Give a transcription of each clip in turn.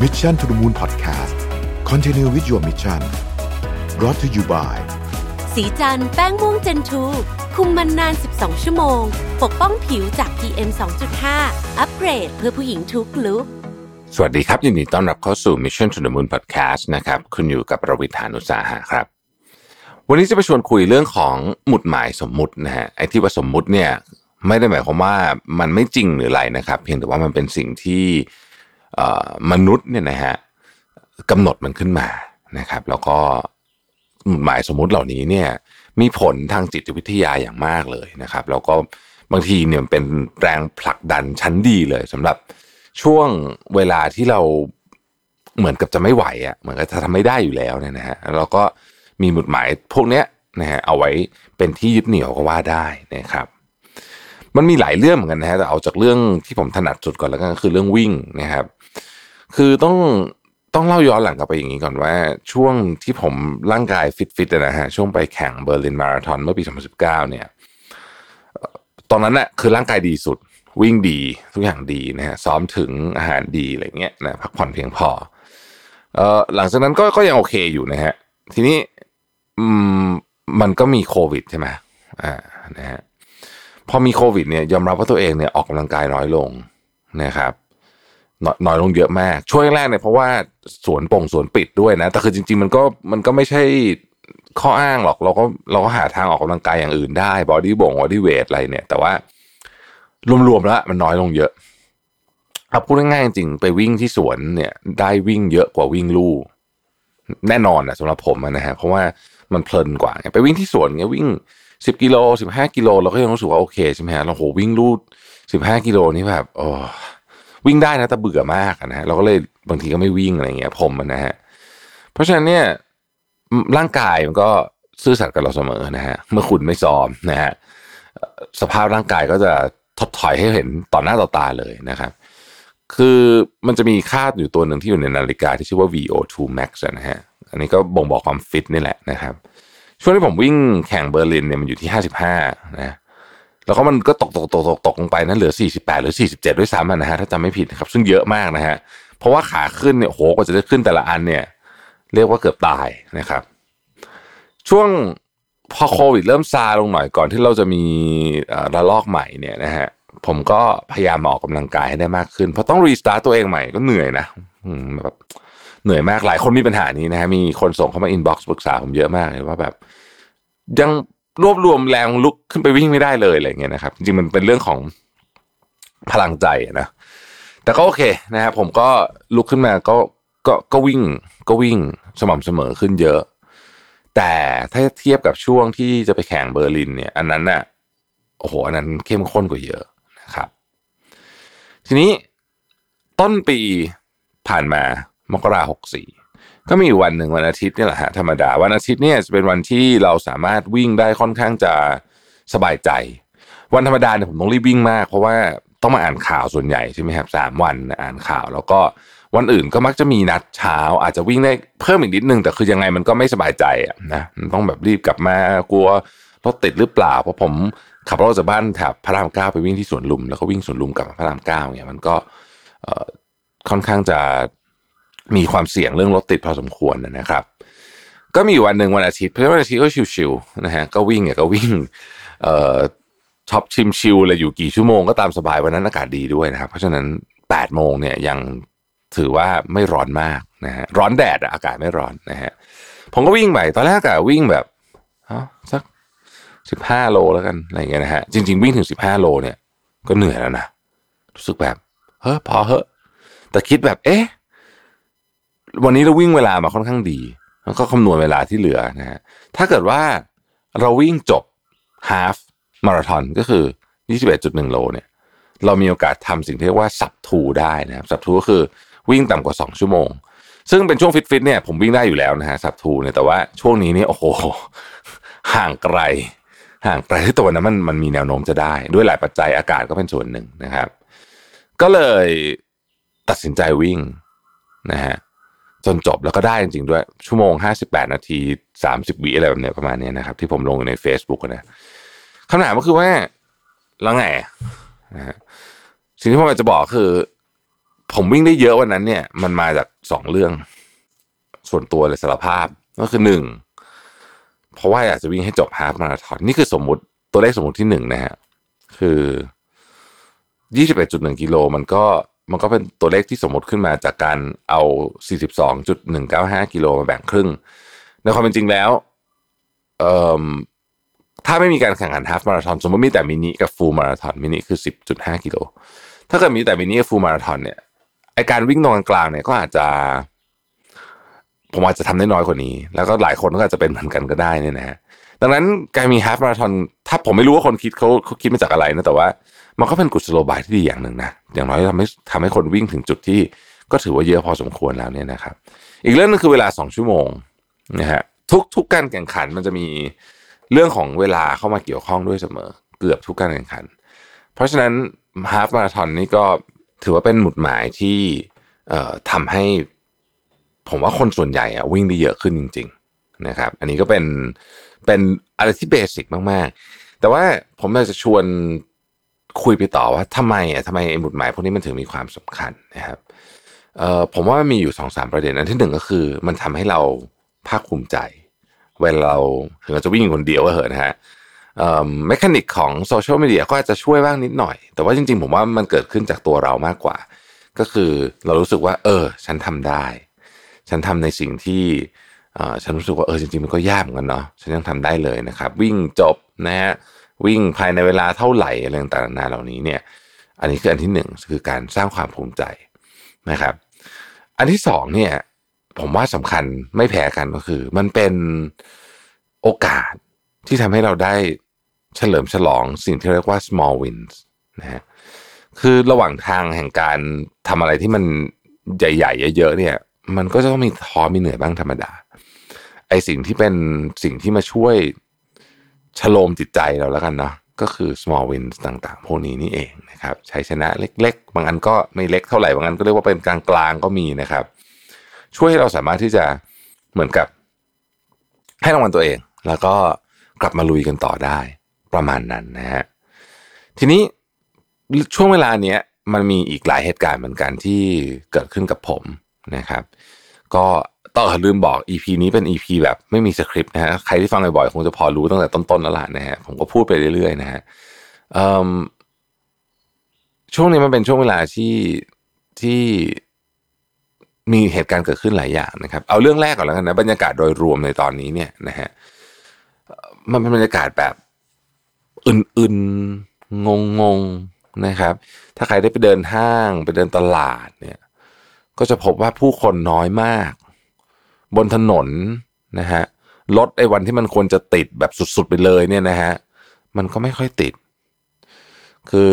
Mission to the Moon Podcast Continue with your mission Brought to you by สีจันแป้งม่วงเจนทูคุมมันนาน12ชั่วโมงปกป้องผิวจาก PM 2.5 อัปเกรดเพื่อผู้หญิงทุกลุคสวัสดีครับยินดีต้อนรับเข้าสู่ Mission to the Moon Podcast นะครับคุณอยู่กับประวิทย์ หานุสาหะครับวันนี้จะไปชวนคุยเรื่องของหมุดหมายสมมุตินะฮะไอ้ที่ว่าสมมุติเนี่ยไม่ได้หมายความว่ามันไม่จริงหรืออะไรนะครับเพียงแต่ว่ามันเป็นสิ่งที่มนุษย์เนี่ยนะฮะกำหนดมันขึ้นมานะครับแล้วก็หมุดหมายสมมุติเหล่านี้เนี่ยมีผลทางจิตวิทยาอย่างมากเลยนะครับแล้วก็บางทีเนี่ยมันเป็นแรงผลักดันชั้นดีเลยสำหรับช่วงเวลาที่เราเหมือนกับจะไม่ไหวอ่ะเหมือนกับจะทำไม่ได้อยู่แล้วเนี่ยนะฮะเราก็มีหมุดหมายพวกเนี้ยนะฮะเอาไว้เป็นที่ยึดเหนี่ยวก็ว่าได้นะครับมันมีหลายเรื่องเหมือนกันนะฮะแต่เอาจากเรื่องที่ผมถนัดสุดก่อนแล้วก็คือเรื่องวิ่งนะครับคือต้องเล่าย้อนหลังกลับไปอย่างนี้ก่อนว่าช่วงที่ผมร่างกายฟิตๆนะฮะช่วงไปแข่งเบอร์ลินมาราธอนเมื่อปี2019เนี่ยตอนนั้นน่ะคือร่างกายดีสุดวิ่งดีทุกอย่างดีนะฮะซ้อมถึงอาหารดีอะไรเงี้ยนะพักผ่อนเพียงพอหลังจากนั้นก็ยังโอเคอยู่นะฮะทีนี้มันก็มีโควิดใช่ไหมนะฮะพอมีโควิดเนี่ยยอมรับว่าตัวเองเนี่ยออกกำลังกายน้อยลงนะครับน้อยลงเยอะมากช่วงแรกเนี่ยเพราะว่าสวนปิดด้วยนะแต่คือจริงๆมันก็ไม่ใช่ข้ออ้างหรอกเราก็หาทางออกกำลังกายอย่างอื่นได้บอดี้เวทอะไรเนี่ยแต่ว่ารวมๆแล้วมันน้อยลงเยอะเอาพูดง่ายๆจริงไปวิ่งที่สวนเนี่ยได้วิ่งเยอะกว่าวิ่งลู่แน่นอนนะสำหรับผมนะฮะเพราะว่ามันเพลินกว่าไปวิ่งที่สวนเนี่ยวิ่ง10กิโล15กิโลเราก็ยังรู้สึกว่าโอเคใช่ไหมฮะเราโหวิ่งลู่15กิโลนี่แบบโอ้วิ่งได้นะแต่เบื่อมากนะฮะเราก็เลยบางทีก็ไม่วิ่งอะไรเงี้ยผมนะฮะเพราะฉะนั้นเนี่ยร่างกายมันก็ซื่อสัตย์กับเราเสมอนะฮะเมื่อคุณไม่ซ้อมนะฮะสภาพร่างกายก็จะถดถอยให้เห็นต่อหน้าต่อตาเลยนะครับคือมันจะมีค่าอยู่ตัวหนึ่งที่อยู่ในนาฬิกาที่ชื่อว่า VO2 max นะฮะอันนี้ก็บ่งบอกความฟิตนี่แหละนะครับช่วงที่ผมวิ่งแข่งเบอร์ลินเนี่ยมันอยู่ที่55นะแล้วก็มันก็ตกลงไปนะเหลือ48หรือ47ด้วยซ้ำนะฮะถ้าจำไม่ผิดนะครับซึ่งเยอะมากนะฮะเพราะว่าขาขึ้นเนี่ยโหกว่าจะได้ขึ้นแต่ละอันเนี่ยเรียกว่าเกือบตายนะครับช่วงพอโควิดเริ่มซาลงหน่อยก่อนที่เราจะมีระลอกใหม่เนี่ยนะฮะผมก็พยายามออกกำลังกายให้ได้มากขึ้นเพราะต้องรีสตาร์ทตัวเองใหม่ก็เหนื่อยนะแบบเหนื่อยมากหลายคนมีปัญหานี้นะฮะมีคนส่งเข้ามาอินบ็อกซ์ปรึกษาผมเยอะมากเลยว่าแบบยังรวบรวมแรงลุกขึ้นไปวิ่งไม่ได้เลยอะไรเงี้ยนะครับจริงๆมันเป็นเรื่องของพลังใจนะแต่ก็โอเคนะฮะผมก็ลุกขึ้นมาก็วิ่งสม่ำเสมอขึ้นเยอะแต่ถ้าเทียบกับช่วงที่จะไปแข่งเบอร์ลินเนี่ยอันนั้นน่ะโอ้โหอันนั้นเข้มข้นกว่าเยอะนะครับทีนี้ต้นปีผ่านมามกราคม64ก็มีวันหนึ่งวันอาทิตย์นี่แหละฮะธรรมดาวันอาทิตย์เนี่ยจะเป็นวันที่เราสามารถวิ่งได้ค่อนข้างจะสบายใจวันธรรมดาเนี่ยผมต้องรีบวิ่งมากเพราะว่าต้องมาอ่านข่าวส่วนใหญ่ใช่ไหมครับ3วันอ่านข่าวแล้วก็วันอื่นก็มักจะมีนัดเช้าอาจจะวิ่งได้เพิ่มอีกนิดนึงแต่คือยังไงมันก็ไม่สบายใจอ่ะนะต้องแบบรีบกลับมากลัวรถติดหรือเปล่าเพราะผมขับรถจากบ้านขับพระราม9ไปวิ่งที่สวนลุมแล้วก็วิ่งสวนลุมกลับมาพระราม9เนี่ยมันก็ค่อนข้างจะมีความเสี่ยงเรื่องรถติดพอสมควรนะครับก็มีวันหนึ่งวันอาทิตย์เพราะวันอาทิตย์ก็ชิวๆนะฮะก็วิ่งเนี่ยก็วิ่งช็อปชิมชิวอะไรอยู่กี่ชั่วโมงก็ตามสบายวันนั้นอากาศดีด้วยนะครับเพราะฉะนั้น 8 โมงเนี่ยยังถือว่าไม่ร้อนมากนะฮะร้อนแดดอากาศไม่ร้อนนะฮะผมก็วิ่งไปตอนแรกก็วิ่งแบบสัก15โลแล้วกันอะไรเงี้ยนะฮะจริงๆวิ่งถึง15โลเนี่ยก็เหนื่อยแล้วนะรู้สึกแบบพอเหอะแต่คิดแบบวันนี้เราวิ่งเวลามาค่อนข้างดีแล้วก็คำนวณเวลาที่เหลือนะฮะถ้าเกิดว่าเราวิ่งจบฮาล์ฟมาราธอนก็คือ 21.1 โลเนี่ยเรามีโอกาสทำสิ่งที่เรียกว่าซับทูได้นะครับซับทูก็คือวิ่งต่ำกว่า2ชั่วโมงซึ่งเป็นช่วงฟิตเนี่ยผมวิ่งได้อยู่แล้วนะฮะซับทูเนี่ยแต่ว่าช่วงนี้เนี่ยโอ้โหห่างไกลที่ตัวนั้นมันมีแนวโน้มจะได้ด้วยหลายปัจจัยอากาศก็เป็นส่วนหนึ่งนะครับก็เลยตัดสินใจวิ่งนะฮะจนจบแล้วก็ได้จริงๆด้วยชั่วโมง58นาที30วิอะไรแบบเนี้ยประมาณนี้นะครับที่ผมลงใน Facebook นะคำถามก็คือว่าแล้วไงนะฮะสิ่งที่ผมอยากจะบอกคือ ผมวิ่งได้เยอะวันนั้นเนี่ยมันมาจาก2เรื่องส่วนตัวเลยสารภาพก็คือ1เพราะว่าอยากจะวิ่งให้จบฮาล์ฟมาราธอนนี่คือสมมุติตัวเลขสมมุติที่1นะฮะคือ 21.1 กิโลมันก็เป็นตัวเลขที่สมมุติขึ้นมาจากการเอา 42.195 กิโลมาแบ่งครึ่งในความเป็นจริงแล้วถ้าไม่มีการแข่งขันฮาล์ฟมาราธอนสมมุติมีแต่มินิกับฟูลมาราธอนมินิคือ 10.5 กิโลถ้าเกิดมีแต่มินิกับฟูลมาราธอนเนี่ยไอ้การวิ่งตรงกลางเนี่ยก็อาจจะผมอาจจะทำได้น้อยกว่านี้แล้วก็หลายคนก็อาจจะเป็นเหมือนกันก็ได้นี่นะฮะดังนั้นการมีฮาล์ฟมาราธอนถ้าผมไม่รู้ว่าคนคิดเขาคิดมาจากอะไรนะแต่ว่ามันก็เป็นกุศโลบายที่ดีอย่างหนึ่งนะอย่างน้อยทำให้คนวิ่งถึงจุดที่ก็ถือว่าเยอะพอสมควรแล้วเนี่ยนะครับอีกเรื่องนึงคือเวลา2ชั่วโมงนะฮะทุกการแข่งขันมันจะมีเรื่องของเวลาเข้ามาเกี่ยวข้องด้วยเสมอเกือบทุกการแข่งขันเพราะฉะนั้นฮาล์ฟมาราธอนนี่ก็ถือว่าเป็นหมุดหมายที่ทำให้ผมว่าคนส่วนใหญ่วิ่งได้เยอะขึ้นจริงๆนะครับอันนี้ก็เป็นอะไรที่เบสิกมากๆแต่ว่าผมอยากจะชวนคุยไปต่อว่าทำไมหมุดหมายพวกนี้มันถึงมีความสำคัญนะครับผมว่ามีอยู่ 2-3 ประเด็นอันที่1ก็คือมันทำให้เราภาคภูมิใจเวลาเราถึงจะวิ่งคนเดียวก็เหอะนะฮะเมคานิกของโซเชียลมีเดียก็อาจจะช่วยบ้างนิดหน่อยแต่ว่าจริงๆผมว่ามันเกิดขึ้นจากตัวเรามากกว่าก็คือเรารู้สึกว่าฉันทำได้ฉันทำในสิ่งที่ฉันรู้สึกว่าจริงๆมันก็ยากเหมือนกันเนาะฉันยังทำได้เลยนะครับวิ่งจบนะฮะวิ่งภายในเวลาเท่าไหร่อะไรต่างๆเหล่านี้เนี่ยอันนี้คืออันที่1คือการสร้างความภูมิใจนะครับอันที่2เนี่ยผมว่าสำคัญไม่แพ้กันก็คือมันเป็นโอกาสที่ทำให้เราได้เฉลิมฉลองสิ่งที่เรียกว่า small wins นะฮะคือระหว่างทางแห่งการทำอะไรที่มันใหญ่ๆเยอะๆเนี่ยมันก็จะต้องมีท้อมีเหนื่อยบ้างธรรมดาไอสิ่งที่เป็นสิ่งที่มาช่วยชโลมจิตใจเราแล้วกันเนาะก็คือ small wins ต่างๆพวกนี้นี่เองนะครับชัยชนะเล็กๆบางอันก็ไม่เล็กเท่าไหร่บางอันก็เรียกว่าเป็นกลางๆก็มีนะครับช่วยให้เราสามารถที่จะเหมือนกับให้รางวัลตัวเองแล้วก็กลับมาลุยกันต่อได้ประมาณนั้นนะฮะทีนี้ช่วงเวลาเนี้ยมันมีอีกหลายเหตุการณ์เหมือนกันที่เกิดขึ้นกับผมนะครับก็ต้องลืมบอก EP นี้เป็น EP แบบไม่มีสคริปต์นะฮะใครที่ฟังบ่อยๆคงจะพอรู้ตั้งแต่ต้นๆแล้วล่ะนะฮะผมก็พูดไปเรื่อยๆนะฮะช่วงนี้มันเป็นช่วงเวลาที่มีเหตุการณ์เกิดขึ้นหลายอย่างนะครับเอาเรื่องแรกก่อนแล้วกันนะบรรยากาศโดยรวมในตอนนี้เนี่ยนะฮะมันเป็นบรรยากาศแบบอึนๆงงๆนะครับถ้าใครได้ไปเดินห้างไปเดินตลาดเนี่ยก็จะพบว่าผู้คนน้อยมากบนถนนนะฮะรถไอ้วันที่มันควรจะติดแบบสุดๆไปเลยเนี่ยนะฮะมันก็ไม่ค่อยติดคือ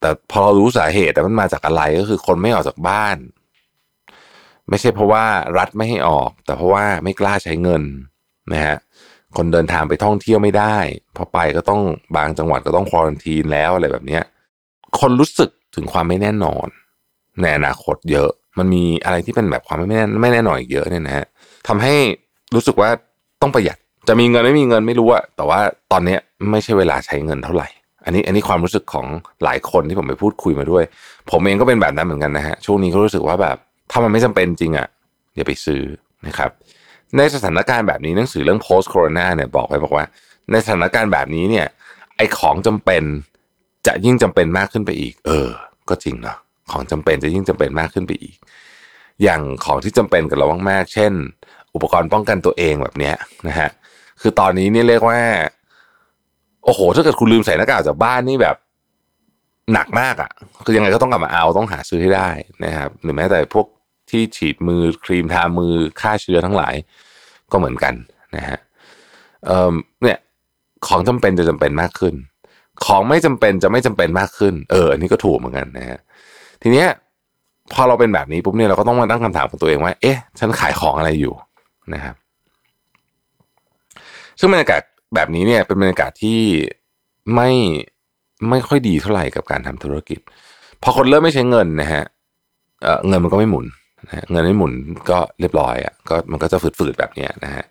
แต่พอเรารู้สาเหตุแต่มันมาจากอะไรก็คือคนไม่ออกจากบ้านไม่ใช่เพราะว่ารัฐไม่ให้ออกแต่เพราะว่าไม่กล้าใช้เงินนะฮะคนเดินทางไปท่องเที่ยวไม่ได้พอไปก็ต้องบางจังหวัดก็ต้องควอรันทีนแล้วอะไรแบบนี้คนรู้สึกถึงความไม่แน่นอนในอนาคตเยอะมันมีอะไรที่เป็นแบบความไม่แน่นอนอีกเยอะเนี่ยนะฮะทำให้รู้สึกว่าต้องประหยัดจะมีเงินไม่มีเงินไม่รู้อะแต่ว่าตอนนี้ไม่ใช่เวลาใช้เงินเท่าไหร่อันนี้ความรู้สึกของหลายคนที่ผมไปพูดคุยมาด้วยผมเองก็เป็นแบบนั้นเหมือนกันนะฮะช่วงนี้ก็รู้สึกว่าแบบถ้ามันไม่จำเป็นจริงอะอย่าไปซื้อนะครับในสถานการณ์แบบนี้หนังสือเรื่อง post corona เนี่ยบอกว่าในสถานการณ์แบบนี้เนี่ยไอ้ของจำเป็นจะยิ่งจำเป็นมากขึ้นไปอีกก็จริงเนาะของจำเป็นจะยิ่งจำเป็นมากขึ้นไปอีกอย่างของที่จำเป็นกับเรามากๆเช่นอุปกรณ์ป้องกันตัวเองแบบนี้นะฮะคือตอนนี้นี่เรียกว่าโอ้โหถ้าเกิดคุณลืมใส่หน้ากากจากบ้านนี่แบบหนักมากอ่ะคือยังไงก็ต้องกลับมาเอาต้องหาซื้อให้ได้นะครับหรือแม้แต่พวกที่ฉีดมือครีมทามือฆ่าเชื้อทั้งหลายก็เหมือนกันนะฮะเนี่ยของจำเป็นจะจำเป็นมากขึ้นของไม่จำเป็นจะไม่จำเป็นมากขึ้นอันนี้ก็ถูกเหมือนกันนะฮะทีเนี้ยพอเราเป็นแบบนี้ปุ๊บเนี่ยเราก็ต้องมาตั้งคำถามกับตัวเองว่าเอ๊ะฉันขายของอะไรอยู่นะครับซึ่งบรรยากาศแบบนี้เนี่ยเป็นบรรยากาศที่ไม่ค่อยดีเท่าไหร่กับการทำธุรกิจพอคนเริ่มไม่ใช้เงินนะฮะเงินมันก็ไม่หมุนนะเงินไม่หมุนก็เรียบร้อยอ่ะก็มันก็จะฝืดๆแบบเนี้ยนะฮะ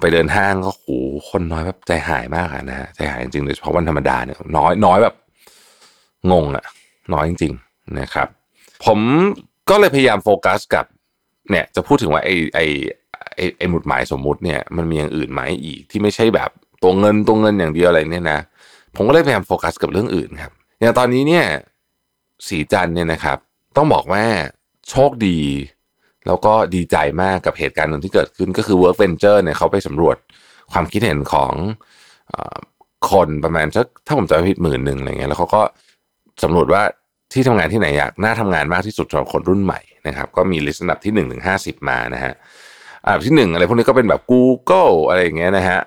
ไปเดินห้างก็โหคนน้อยแบบใจหายมากอ่ะนะฮะใจหายจริงๆโดยเฉพาะวันธรรมดาเนี่ยน้อยแบบงงอ่ะน้อยจริงๆนะครับ ผมก็เลยพยายามโฟกัสกับเนี่ยจะพูดถึงว่าไอ้หมุดหมายสมมุติเนี่ยมันมีอย่างอื่นไหมอีกที่ไม่ใช่แบบตัวเงินอย่างเดียวอะไรเนี่ยนะผมก็เลยพยายามโฟกัสกับเรื่องอื่นครับอย่างตอนนี้เนี่ยสีจันเนี่ยนะครับต้องบอกว่าโชคดีแล้วก็ดีใจมากกับเหตุการณ์หนึ่งที่เกิดขึ้นก็คือ Work Venture เนี่ยเขาไปสำรวจความคิดเห็นของคนประมาณสักถ้าผมจำไม่ผิด11,000อะไรเงี้ยแล้วเขาก็สำรวจว่าที่ทำงานที่ไหนอยากน่าทำงานมากที่สุดสำหรับคนรุ่นใหม่นะครับก็มีลิสต์อันดับที่1ถึง50มานะฮะอันดับที่1อะไรพวกนี้ก็เป็นแบบ Google อะไรอย่างเงี้ยนะฮะ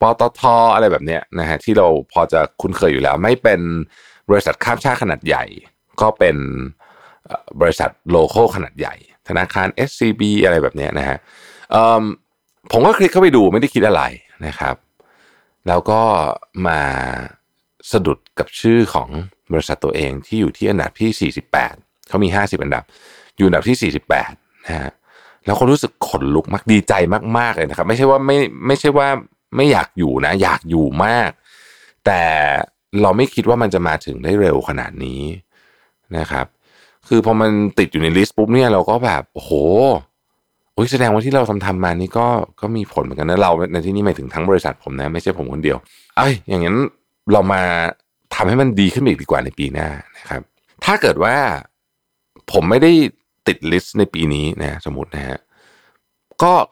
ปตท.อะไรแบบเนี้ยนะฮะที่เราพอจะคุ้นเคยอยู่แล้วไม่เป็นบริษัทข้ามชาติขนาดใหญ่ก็เป็นบริษัทโลคอลขนาดใหญ่ธนาคาร SCB อะไรแบบเนี้ยนะฮะผมก็คลิกเข้าไปดูไม่ได้คิดอะไรนะครับแล้วก็มาสะดุดกับชื่อของบริษัทตัวเองที่อยู่ที่อันดับที่48เขามี50อันดับอยู่อันดับที่48นะฮะแล้วก็รู้สึกขนลุกมากดีใจมากๆเลยนะครับไม่ใช่ว่าไม่อยากอยู่นะอยากอยู่มากแต่เราไม่คิดว่ามันจะมาถึงได้เร็วขนาดนี้นะครับคือพอมันติดอยู่ในลิสต์ปุ๊บเนี่ยเราก็แบบโอ้โหแสดงว่าที่เราทำมานี่ก็มีผลเหมือนกันนะเราในที่นี้หมายถึงทั้งบริษัทผมนะไม่ใช่ผมคนเดียวอย่างนั้นเรามาทำให้มันดีขึ้นอีกดีกว่าในปีหน้านะครับถ้าเกิดว่าผมไม่ได้ติดลิสต์ในปีนี้นะสมมตินะฮะ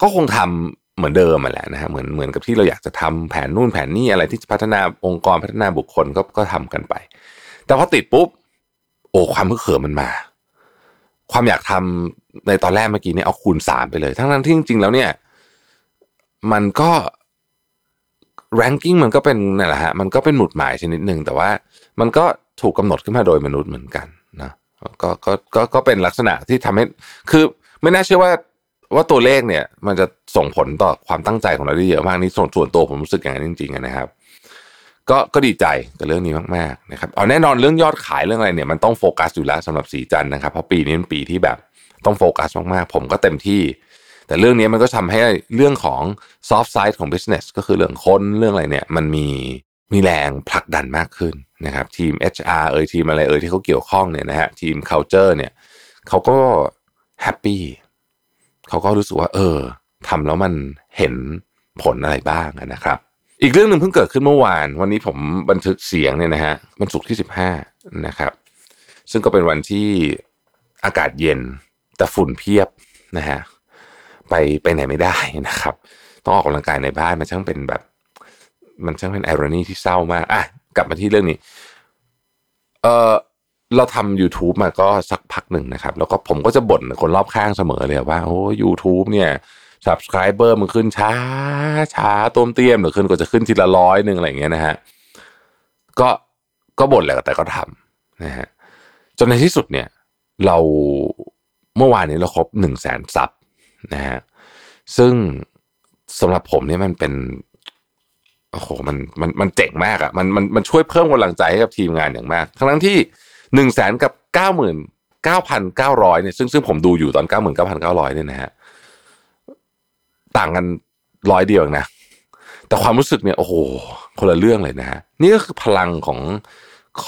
ก็คงทำเหมือนเดิมมาแหละนะฮะเหมือนกับที่เราอยากจะทำแผนนู่นแผนนี่อะไรที่พัฒนาองค์กรพัฒนาบุคคลก็ทำกันไปแต่พอติดปุ๊บความฮึกเหิมมันมาความอยากทำในตอนแรกเมื่อกี้เนี่ยเอาคูณ3ไปเลยทั้งที่จริงๆแล้วเนี่ยมันก็แรงกิ้งมันก็เป็นนั่นแหละฮะมันก็เป็นหมุดหมายชนิดหนึ่งแต่ว่ามันก็ถูกกำหนดขึ้นมาโดยมนุษย์เหมือนกันนะก็เป็นลักษณะที่ทำให้คือไม่น่าเชื่อว่าตัวเลขเนี่ยมันจะส่งผลต่อความตั้งใจของเราได้เยอะมากนี่ส่วนตัวผมรู้สึกอย่างนั้นจริงๆนะครับก็ดีใจกับเรื่องนี้มากๆนะครับแน่นอนเรื่องยอดขายเรื่องอะไรเนี่ยมันต้องโฟกัสอยู่แล้วสำหรับสีจันนะครับเพราะปีนี้เป็นปีที่แบบต้องโฟกัสมากๆผมก็เต็มที่แต่เรื่องนี้มันก็ทำให้เรื่องของซอฟต์ไซด์ของ business ก็คือเรื่องคนเรื่องอะไรเนี่ยมันมีแรงผลักดันมากขึ้นนะครับทีม HR ทีมอะไรที่เขาเกี่ยวข้องเนี่ยนะฮะทีม culture เนี่ยเขาก็แฮปปี้เขาก็รู้สึกว่าทำแล้วมันเห็นผลอะไรบ้างนะครับอีกเรื่องนึงเพิ่งเกิดขึ้นเมื่อวานวันนี้ผมบันทึกเสียงเนี่ยนะฮะวันศุกร์ที่15นะครับซึ่งก็เป็นวันที่อากาศเย็นแต่ฝุ่นเพียบนะฮะไปไหนไม่ได้นะครับต้องออกกำลังกายในบ้านมันช่างเป็นไอรอนีที่เศร้ามากกลับมาที่เรื่องนี้เราทำ YouTube มาก็สักพักหนึ่งนะครับแล้วก็ผมก็จะบ่นคนรอบข้างเสมอเลยว่าYouTube เนี่ย Subscriber มันขึ้นช้าต้มเตี้ยมหรือขึ้นก็จะขึ้นทีละ100อะไรอย่างเงี้ยนะฮะก็บ่นแหละแต่ก็ทำนะฮะจนในที่สุดเนี่ยเราเมื่อวานนี้เราครบ 100,000 ซับนะฮะซึ่งสำหรับผมเนี่ยมันเป็นมันเจ๋งมากอะมันช่วยเพิ่มกำลังใจให้กับทีมงานอย่างมากทั้งที่ 100,000 กับ 99,900 เนี่ยซึ่งผมดูอยู่ตอน 99,900 เนี่ยนะฮะต่างกัน100เดียวเองนะแต่ความรู้สึกเนี่ยคนละเรื่องเลยนะฮะนี่ก็คือพลังข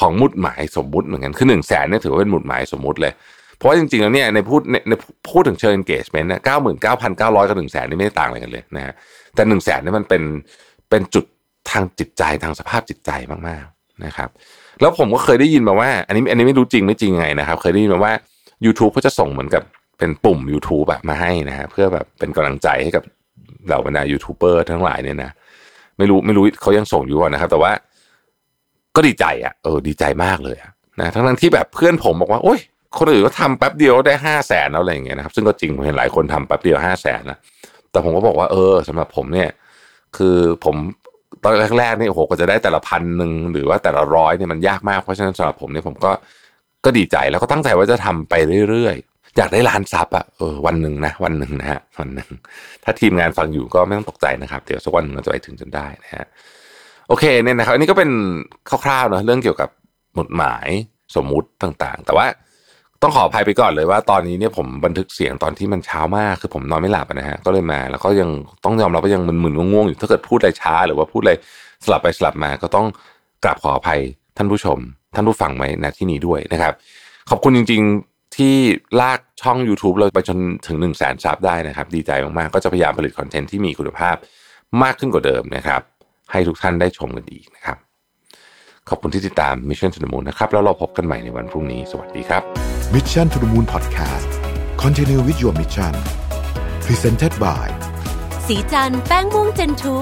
องหมุดหมายสมมุติเหมือนกันคือ 100,000 เนี่ยถือว่าเป็นหมุดหมายสมมุติเลยเพราะจริงๆแล้วเนี่ยในพูดถึงเชิง engagement เนี่ย 99,900 กับ 100,000 นี่ไม่ได้ต่างอะไรกันเลยนะฮะแต่ 100,000 นี่มันเป็นจุดทางจิตใจทางสภาพจิตใจมากๆนะครับแล้วผมก็เคยได้ยินมาว่าอันนี้ไม่รู้จริงไม่จริงไงนะครับเคยได้ยินมาว่า YouTube เขาจะส่งเหมือนกับเป็นปุ่ม YouTube แบบมาให้นะฮะเพื่อแบบเป็นกำลังใจให้กับเหล่าบรรดายูทูบเบอร์ทั้งหลายเนี่ยนะไม่รู้เขายังส่งอยู่นะครับแต่ว่าก็ดีใจดีใจมากเลยนะทั้งที่แบบเพื่อนผมบอกว่าโอ๊ยคนอื่นก็ทำแป๊บเดียวได้ 500,000 แล้วอะไรอย่างเงี้ยนะครับซึ่งก็จริงผมเห็นหลายคนทำแป๊บเดียว 500,000 นะแต่ผมก็บอกว่าสำหรับผมเนี่ยคือผมตอนแรกๆนี่ก็จะได้แต่ละพันนึงหรือว่าแต่ละ100เนี่ยมันยากมากเพราะฉะนั้นสำหรับผมเนี่ยผมก็ดีใจแล้วก็ตั้งใจว่าจะทำไปเรื่อยๆอยากได้ล้านซับวันหนึ่งนะฮะวันหนึ่งถ้าทีมงานฟังอยู่ก็ไม่ต้องตกใจนะครับเดี๋ยวสักวันเราจะไปถึงจนได้นะฮะโอเคเนี่ยนะครับอันนี้ก็เป็นคร่าวๆนะเรื่องเกี่ยวกับหมุดหมายสมมุติต่างๆแต่ว่าต้องขออภัยไปก่อนเลยว่าตอนนี้เนี่ยผมบันทึกเสียงตอนที่มันเช้ามากคือผมนอนไม่หลับนะฮะก็เลยมาแล้วก็ยังต้องยอมรับว่ายังมึนๆง่วงๆอยู่ถ้าเกิดพูดอะไรช้าหรือว่าพูดอะไรสลับไปสลับมาก็ต้องกราบขออภัยท่านผู้ชมท่านผู้ฟังไว้ณที่นี้ด้วยนะครับ ขอบคุณจริงๆที่ลากช่อง YouTube เราไปจนถึง 100,000 ซับได้นะครับดีใจมากๆก็จะพยายามผลิตคอนเทนต์ที่มีคุณภาพมากขึ้นกว่าเดิมนะครับให้ทุกท่านได้ชมกันอีกนะครับขอบคุณที่ติดตาม Mission to the Moon นะครับแล้วเราพบกันใหม่ในวันพรุ่งนี้สวัสดีครับ Mission to the Moon Podcast Continue with your mission Presented by สีจันทร์แป้งม่วงเจนทู